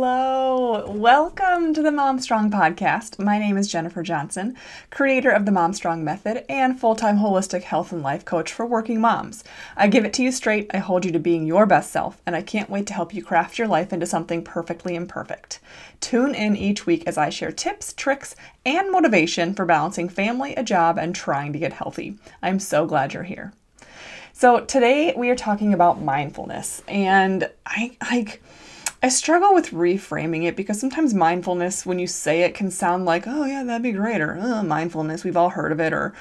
Hello, welcome to the Mom Strong Podcast. My name is Jennifer Johnson, creator of the Mom Strong Method and full-time holistic health and life coach for working moms. I give it to you straight, I hold you to being your best self, and I can't wait to help you craft your life into something perfectly imperfect. Tune in each week as I share tips, tricks, and motivation for balancing family, a job, and trying to get healthy. I'm so glad you're here. So today we are talking about mindfulness, and I struggle with reframing it because sometimes mindfulness, when you say it, can sound like, oh yeah, that'd be great, or oh, mindfulness, we've all heard of it, or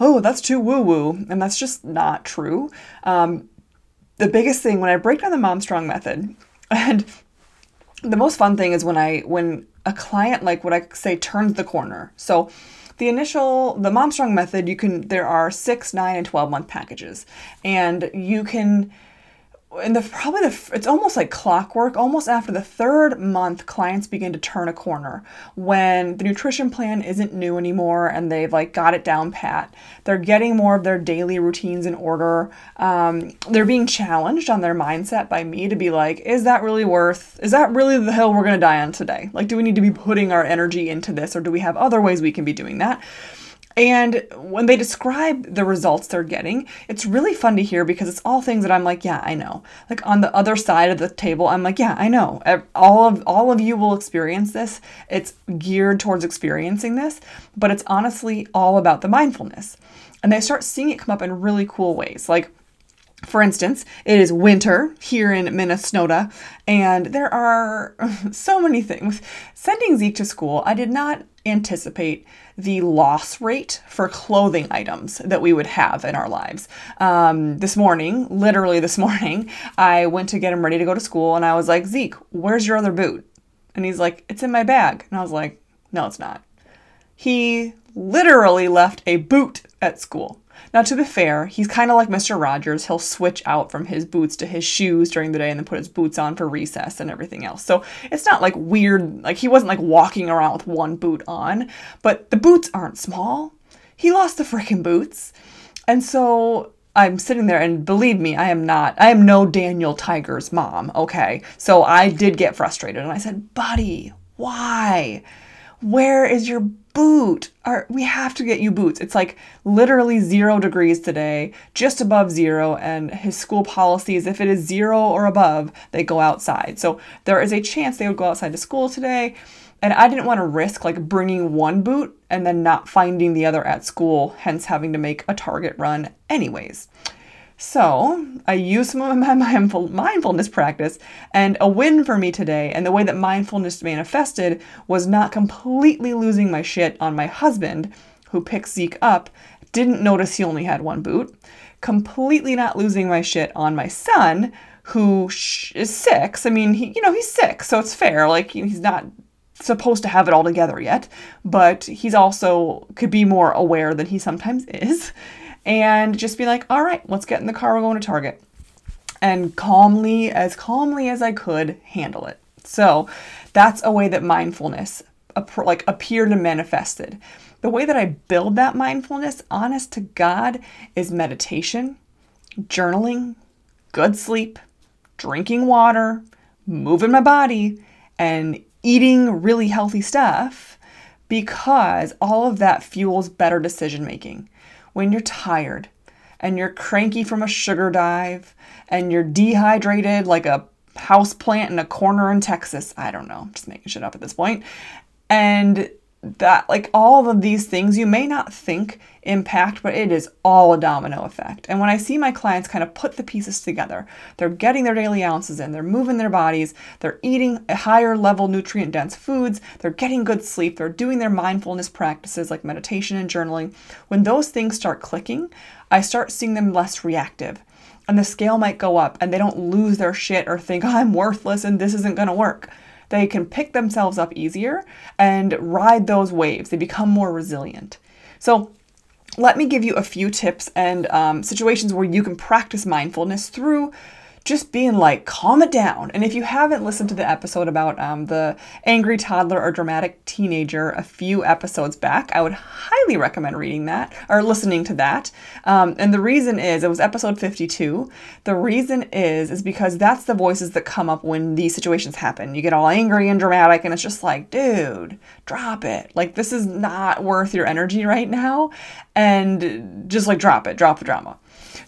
oh, that's too woo-woo, and that's just not true. The biggest thing, when I break down the Mom Strong Method, and the most fun thing is when a client, like what I say, turns the corner. So the Mom Strong Method, there are 6, 9, and 12-month packages, and you can... it's almost like clockwork. Almost after the third month, clients begin to turn a corner when the nutrition plan isn't new anymore and they've got it down pat. They're getting more of their daily routines in order. They're being challenged on their mindset by me to be like, is that really the hill we're going to die on today? Do we need to be putting our energy into this, or do we have other ways we can be doing that? And when they describe the results they're getting, it's really fun to hear because it's all things that I'm like, yeah, I know. On the other side of the table, I'm like, yeah, I know. All of you will experience this. It's geared towards experiencing this, but it's honestly all about the mindfulness. And they start seeing it come up in really cool ways. For instance, it is winter here in Minnesota, and there are so many things. Sending Zeke to school, I did not anticipate the loss rate for clothing items that we would have in our lives. This morning, I went to get him ready to go to school, and I was like, Zeke, where's your other boot? And he's like, it's in my bag. And I was like, no, it's not. He literally left a boot at school. Now, to be fair, he's kind of like Mr. Rogers. He'll switch out from his boots to his shoes during the day and then put his boots on for recess and everything else. So it's not weird. He wasn't walking around with one boot on, but the boots aren't small. He lost the freaking boots. And so I'm sitting there, and believe me, I am no Daniel Tiger's mom. Okay. So I did get frustrated, and I said, buddy, why? Where is your boot? We have to get you boots. It's literally 0 degrees today, just above zero, and his school policy is if it is 0 or above, they go outside. So there is a chance they would go outside to school today, and I didn't want to risk bringing one boot and then not finding the other at school, hence having to make a Target run anyways. So I use some of my mindfulness practice, and a win for me today, and the way that mindfulness manifested was not completely losing my shit on my husband, who picked Zeke up, didn't notice he only had one boot, completely not losing my shit on my son, who is 6. I mean, he's 6, so it's fair. He's not supposed to have it all together yet, but he's also could be more aware than he sometimes is. And just be all right, let's get in the car, we're going to Target. And calmly as I could, handle it. So that's a way that mindfulness appeared and manifested. The way that I build that mindfulness, honest to God, is meditation, journaling, good sleep, drinking water, moving my body, and eating really healthy stuff, because all of that fuels better decision-making. When you're tired and you're cranky from a sugar dive and you're dehydrated like a house plant in a corner in Texas, I don't know, I'm just making shit up at this point. And that, all of these things you may not think impact, but it is all a domino effect. And when I see my clients kind of put the pieces together, they're getting their daily ounces in, they're moving their bodies, they're eating higher level nutrient dense foods, they're getting good sleep, they're doing their mindfulness practices like meditation and journaling. When those things start clicking, I start seeing them less reactive, and the scale might go up, and they don't lose their shit or think, oh, I'm worthless and this isn't going to work. They can pick themselves up easier and ride those waves. They become more resilient. So let me give you a few tips and situations where you can practice mindfulness through just being like, calm it down. And if you haven't listened to the episode about the angry toddler or dramatic teenager a few episodes back, I would highly recommend reading that or listening to that. And the reason is, it was episode 52. The reason is because that's the voices that come up when these situations happen. You get all angry and dramatic and it's just like, dude, drop it. Like, this is not worth your energy right now. And just like, drop it, drop the drama.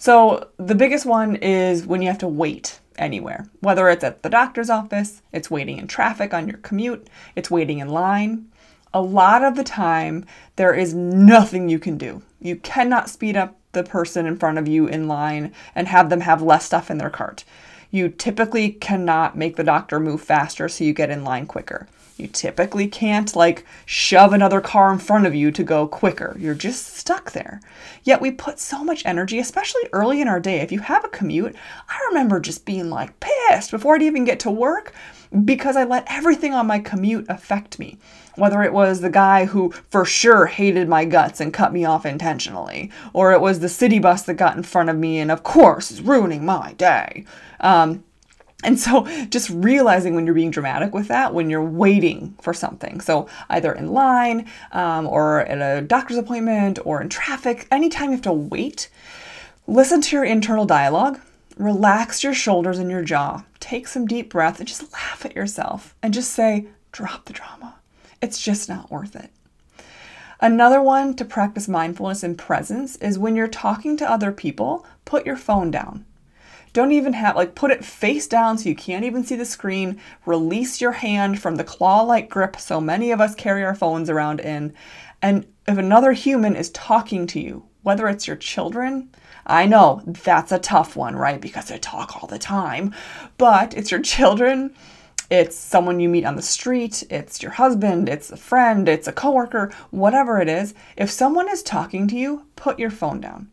So the biggest one is when you have to wait anywhere, whether it's at the doctor's office, it's waiting in traffic on your commute, it's waiting in line. A lot of the time, there is nothing you can do. You cannot speed up the person in front of you in line and have them have less stuff in their cart. You typically cannot make the doctor move faster so you get in line quicker. You typically can't like shove another car in front of you to go quicker. You're just stuck there. Yet we put so much energy, especially early in our day. If you have a commute, I remember just being like pissed before I'd even get to work because I let everything on my commute affect me. Whether it was the guy who for sure hated my guts and cut me off intentionally, or it was the city bus that got in front of me and of course is ruining my day. And so just realizing when you're being dramatic with that, when you're waiting for something. So either in line or at a doctor's appointment or in traffic, anytime you have to wait, listen to your internal dialogue, relax your shoulders and your jaw, take some deep breath and just laugh at yourself and just say, drop the drama. It's just not worth it. Another one to practice mindfulness and presence is when you're talking to other people, put your phone down. Don't even have, like, put it face down so you can't even see the screen. Release your hand from the claw-like grip so many of us carry our phones around in. And if another human is talking to you, whether it's your children, I know that's a tough one, right? Because they talk all the time, but it's your children, it's someone you meet on the street, it's your husband, it's a friend, it's a coworker, whatever it is. If someone is talking to you, put your phone down.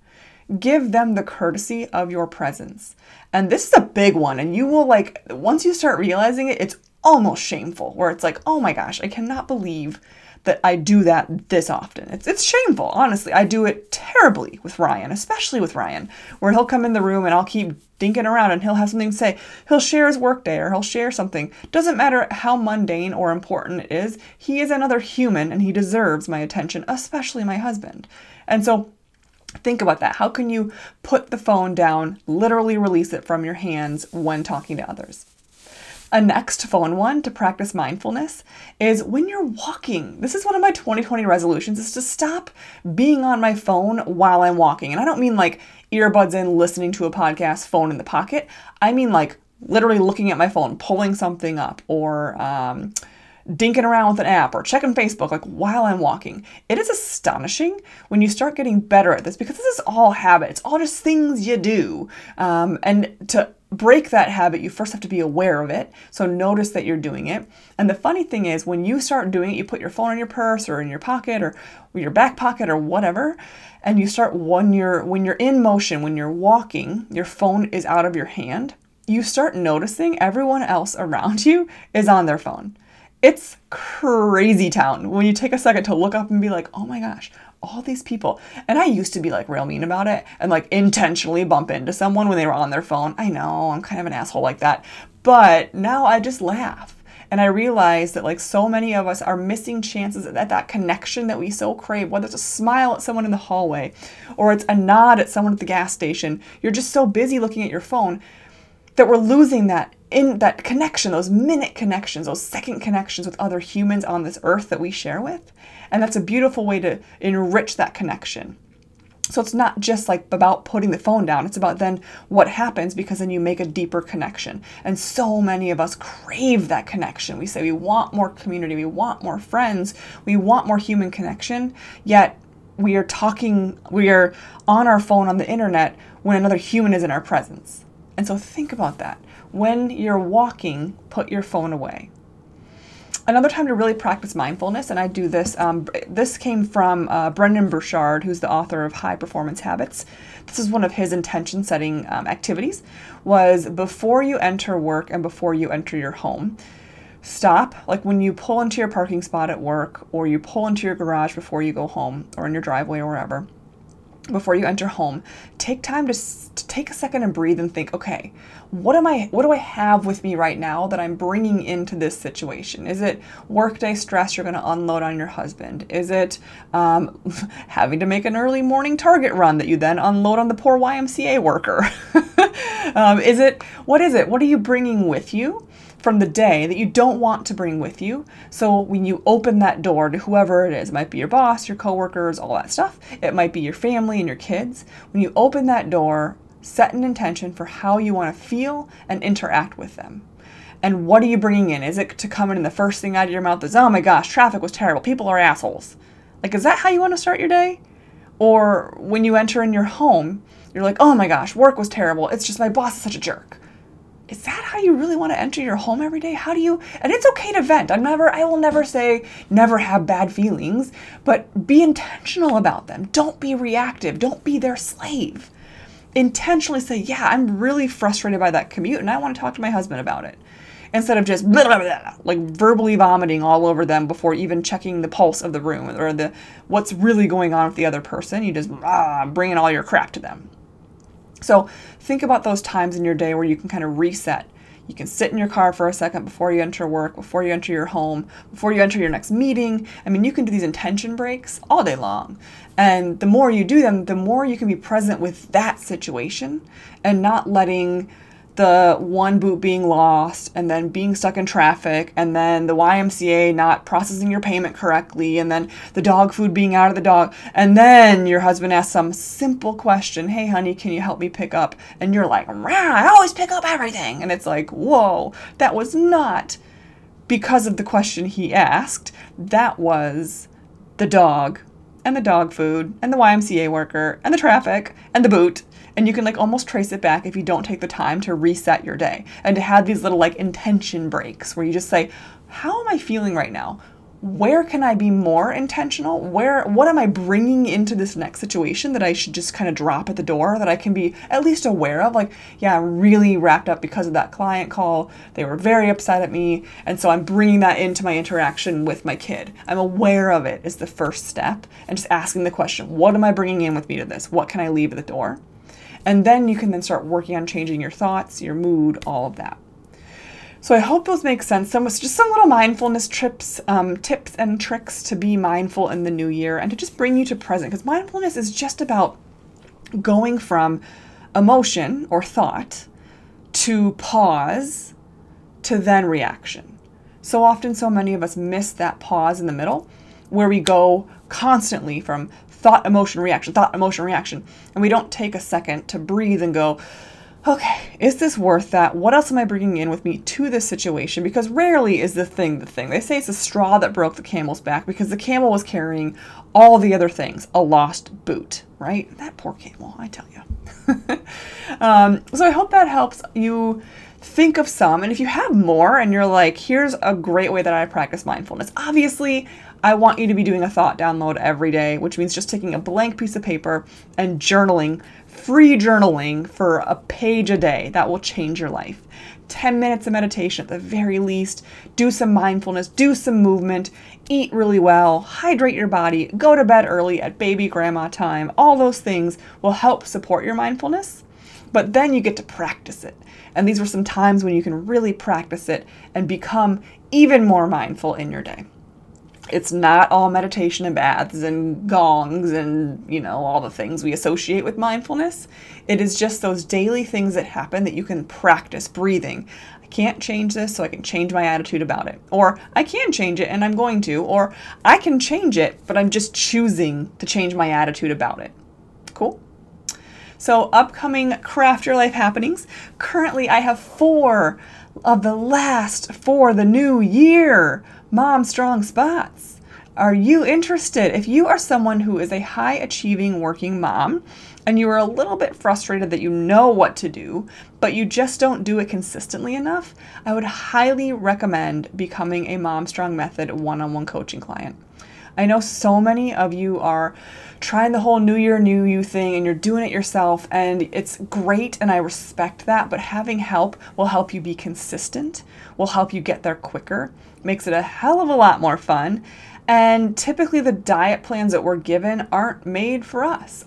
Give them the courtesy of your presence. And this is a big one. And you will, like, once you start realizing it, it's almost shameful where it's like, oh my gosh, I cannot believe that I do that this often. It's shameful. Honestly, I do it terribly with Ryan, especially with Ryan, where he'll come in the room and I'll keep dinking around and he'll have something to say. He'll share his workday or he'll share something. Doesn't matter how mundane or important it is. He is another human and he deserves my attention, especially my husband. And so think about that. How can you put the phone down, literally release it from your hands when talking to others? A next phone one to practice mindfulness is when you're walking. This is one of my 2020 resolutions, is to stop being on my phone while I'm walking. And I don't mean like earbuds in, listening to a podcast, phone in the pocket. I mean like literally looking at my phone, pulling something up, or dinking around with an app or checking Facebook, like while I'm walking. It is astonishing when you start getting better at this, because this is all habit. It's all just things you do. And to break that habit, you first have to be aware of it. So notice that you're doing it. And the funny thing is, when you start doing it, you put your phone in your purse or in your pocket or your back pocket or whatever, and you start, when you're in motion, when you're walking, your phone is out of your hand. You start noticing everyone else around you is on their phone. It's crazy town when you take a second to look up and be like, oh my gosh, all these people. And I used to be like real mean about it and like intentionally bump into someone when they were on their phone. I know, I'm kind of an asshole like that. But now I just laugh. And I realize that like so many of us are missing chances at that connection that we so crave, whether it's a smile at someone in the hallway or it's a nod at someone at the gas station. You're just so busy looking at your phone that we're losing that in that connection, those minute connections, those second connections with other humans on this earth that we share with. And that's a beautiful way to enrich that connection. So it's not just like about putting the phone down. It's about then what happens, because then you make a deeper connection. And so many of us crave that connection. We say we want more community. We want more friends. We want more human connection. Yet we are talking, we are on our phone on the internet when another human is in our presence. And so think about that. When you're walking, put your phone away. Another time to really practice mindfulness, and I do this, this came from Brendon Burchard, who's the author of High Performance Habits. This is one of his intention setting activities, was before you enter work and before you enter your home, stop. Like when you pull into your parking spot at work, or you pull into your garage before you go home, or in your driveway or wherever, before you enter home, take time to take a second and breathe and think, okay, what do I have with me right now that I'm bringing into this situation? Is it workday stress you're going to unload on your husband? Is it having to make an early morning Target run that you then unload on the poor YMCA worker? What is it? What are you bringing with you from the day that you don't want to bring with you? So when you open that door to whoever it is, it might be your boss, your coworkers, all that stuff. It might be your family and your kids. When you open that door, set an intention for how you want to feel and interact with them. And what are you bringing in? Is it to come in and the first thing out of your mouth is, oh my gosh, traffic was terrible. People are assholes. Like, is that how you want to start your day? Or when you enter in your home, you're like, oh my gosh, work was terrible. It's just my boss is such a jerk. Is that how you really want to enter your home every day? How do you, and it's okay to vent. I will never say never have bad feelings, but be intentional about them. Don't be reactive. Don't be their slave. Intentionally say, yeah, I'm really frustrated by that commute and I want to talk to my husband about it. Instead of just blah, blah, blah, like verbally vomiting all over them before even checking the pulse of the room or the what's really going on with the other person. You just bringing all your crap to them. So think about those times in your day where you can kind of reset. You can sit in your car for a second before you enter work, before you enter your home, before you enter your next meeting. I mean, you can do these intention breaks all day long. And the more you do them, the more you can be present with that situation and not letting the one boot being lost and then being stuck in traffic and then the YMCA not processing your payment correctly and then the dog food being out of the dog and then your husband asks some simple question, hey honey, can you help me pick up? And you're like, I always pick up everything. And it's like, whoa, that was not because of the question he asked. That was the dog and the dog food and the YMCA worker and the traffic and the boot. And you can like almost trace it back if you don't take the time to reset your day and to have these little like intention breaks where you just say, how am I feeling right now? Where can I be more intentional? What am I bringing into this next situation that I should just kind of drop at the door that I can be at least aware of? Like, yeah, I'm really wrapped up because of that client call. They were very upset at me. And so I'm bringing that into my interaction with my kid. I'm aware of it is the first step. And just asking the question, what am I bringing in with me to this? What can I leave at the door? And then you can then start working on changing your thoughts, your mood, all of that. So I hope those make sense. Just some little mindfulness tips and tricks to be mindful in the new year and to just bring you to present. Because mindfulness is just about going from emotion or thought to pause to then reaction. So often, so many of us miss that pause in the middle where we go constantly from thought, emotion, reaction. And we don't take a second to breathe and go, okay, is this worth that? What else am I bringing in with me to this situation? Because rarely is the thing the thing. They say it's the straw that broke the camel's back because the camel was carrying all the other things, a lost boot, right? That poor camel, I tell you. So I hope that helps you think of some. And if you have more and you're like, here's a great way that I practice mindfulness. Obviously, I want you to be doing a thought download every day, which means just taking a blank piece of paper and journaling, free journaling for a page a day. That will change your life. 10 minutes of meditation at the very least. Do some mindfulness, do some movement, eat really well, hydrate your body, go to bed early at baby grandma time. All those things will help support your mindfulness, but then you get to practice it. And these were some times when you can really practice it and become even more mindful in your day. It's not all meditation and baths and gongs and, you know, all the things we associate with mindfulness. It is just those daily things that happen that you can practice breathing. I can't change this, so I can change my attitude about it. Or I can change it and I'm going to. Or I can change it, but I'm just choosing to change my attitude about it. Cool? So upcoming Craft Your Life happenings. Currently, I have 4 of the last for the new year Mom Strong spots. Are you interested? If you are someone who is a high achieving working mom and you are a little bit frustrated that you know what to do, but you just don't do it consistently enough, I would highly recommend becoming a Mom Strong Method one-on-one coaching client. I know so many of you are trying the whole new year, new you thing and you're doing it yourself and it's great and I respect that, but having help will help you be consistent, will help you get there quicker, makes it a hell of a lot more fun. And typically the diet plans that we're given aren't made for us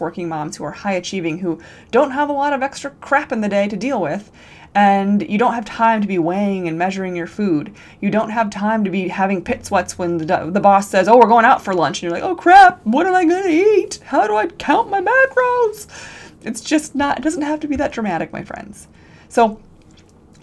working moms who are high achieving, who don't have a lot of extra crap in the day to deal with. And you don't have time to be weighing and measuring your food. You don't have time to be having pit sweats when the boss says, oh, we're going out for lunch. And you're like, oh, crap, what am I going to eat? How do I count my macros? It's just not, it doesn't have to be that dramatic, my friends. So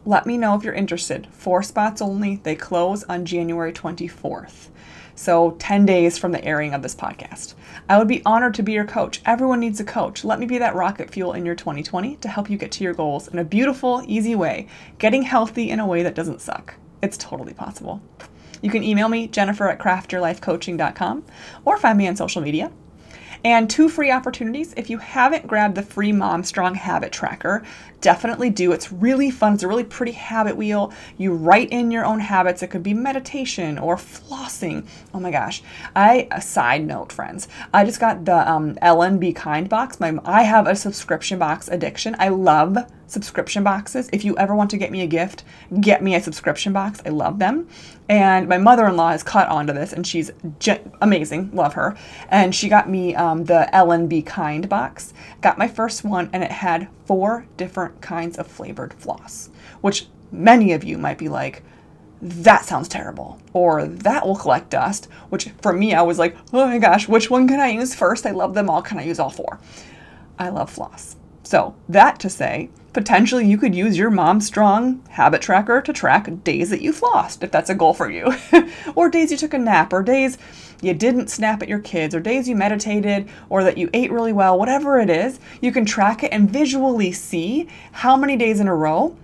let me know if you're interested. 4 spots only. They close on January 24th. So 10 days from the airing of this podcast. I would be honored to be your coach. Everyone needs a coach. Let me be that rocket fuel in your 2020 to help you get to your goals in a beautiful, easy way, getting healthy in a way that doesn't suck. It's totally possible. You can email me, Jennifer@craftyourlifecoaching.com, or find me on social media. And 2 free opportunities. If you haven't grabbed the free Mom Strong Habit Tracker, definitely do. It's really fun. It's a really pretty habit wheel. You write in your own habits. It could be meditation or flossing. Oh my gosh. A side note, friends, I just got the Ellen Be Kind box. I have a subscription box addiction. I love subscription boxes. If you ever want to get me a gift, get me a subscription box. I love them. And my mother-in-law has caught on to this, and she's amazing. Love her. And she got me the Ellen Be Kind box. Got my first one, and it had 4 different kinds of flavored floss, which many of you might be like, that sounds terrible, or that will collect dust, which for me, I was like, oh my gosh, which one can I use first? I love them all. Can I use all 4? I love floss. So that to say, potentially you could use your Mom Strong Habit Tracker to track days that you flossed, if that's a goal for you, or days you took a nap, or days you didn't snap at your kids, or days you meditated, or that you ate really well, whatever it is. You can track it and visually see how many days in a row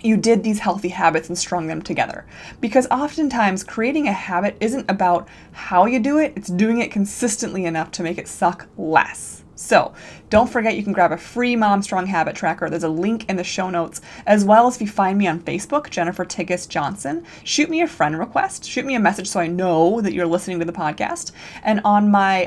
you did these healthy habits and strung them together. Because oftentimes creating a habit isn't about how you do it, it's doing it consistently enough to make it suck less. So don't forget, you can grab a free Mom Strong Habit Tracker. There's a link in the show notes, as well as if you find me on Facebook, Jennifer Tiggas Johnson. Shoot me a friend request. Shoot me a message so I know that you're listening to the podcast. And on my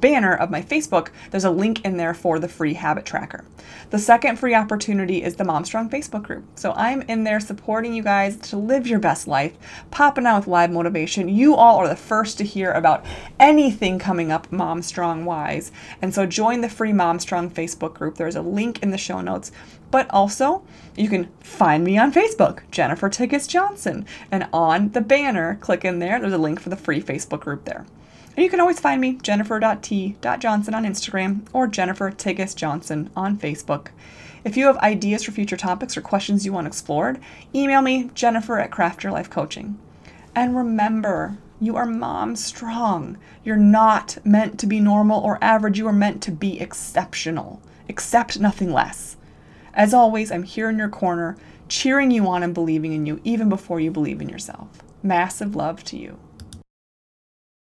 banner of my Facebook, there's a link in there for the free habit tracker. The second free opportunity is the Mom Strong Facebook group. So I'm in there supporting you guys to live your best life, popping out with live motivation. You all are the first to hear about anything coming up Mom Strong wise. And so join the free Mom Strong Facebook group. There's a link in the show notes, but also you can find me on Facebook, Jennifer Tiggas Johnson, and on the banner, click in there. There's a link for the free Facebook group there. And you can always find me, Jennifer.T.Johnson on Instagram, or Jennifer Tiggas Johnson on Facebook. If you have ideas for future topics or questions you want explored, email me, Jennifer@craftyourlifecoaching. And remember, you are Mom Strong. You're not meant to be normal or average. You are meant to be exceptional. Accept nothing less. As always, I'm here in your corner, cheering you on and believing in you even before you believe in yourself. Massive love to you.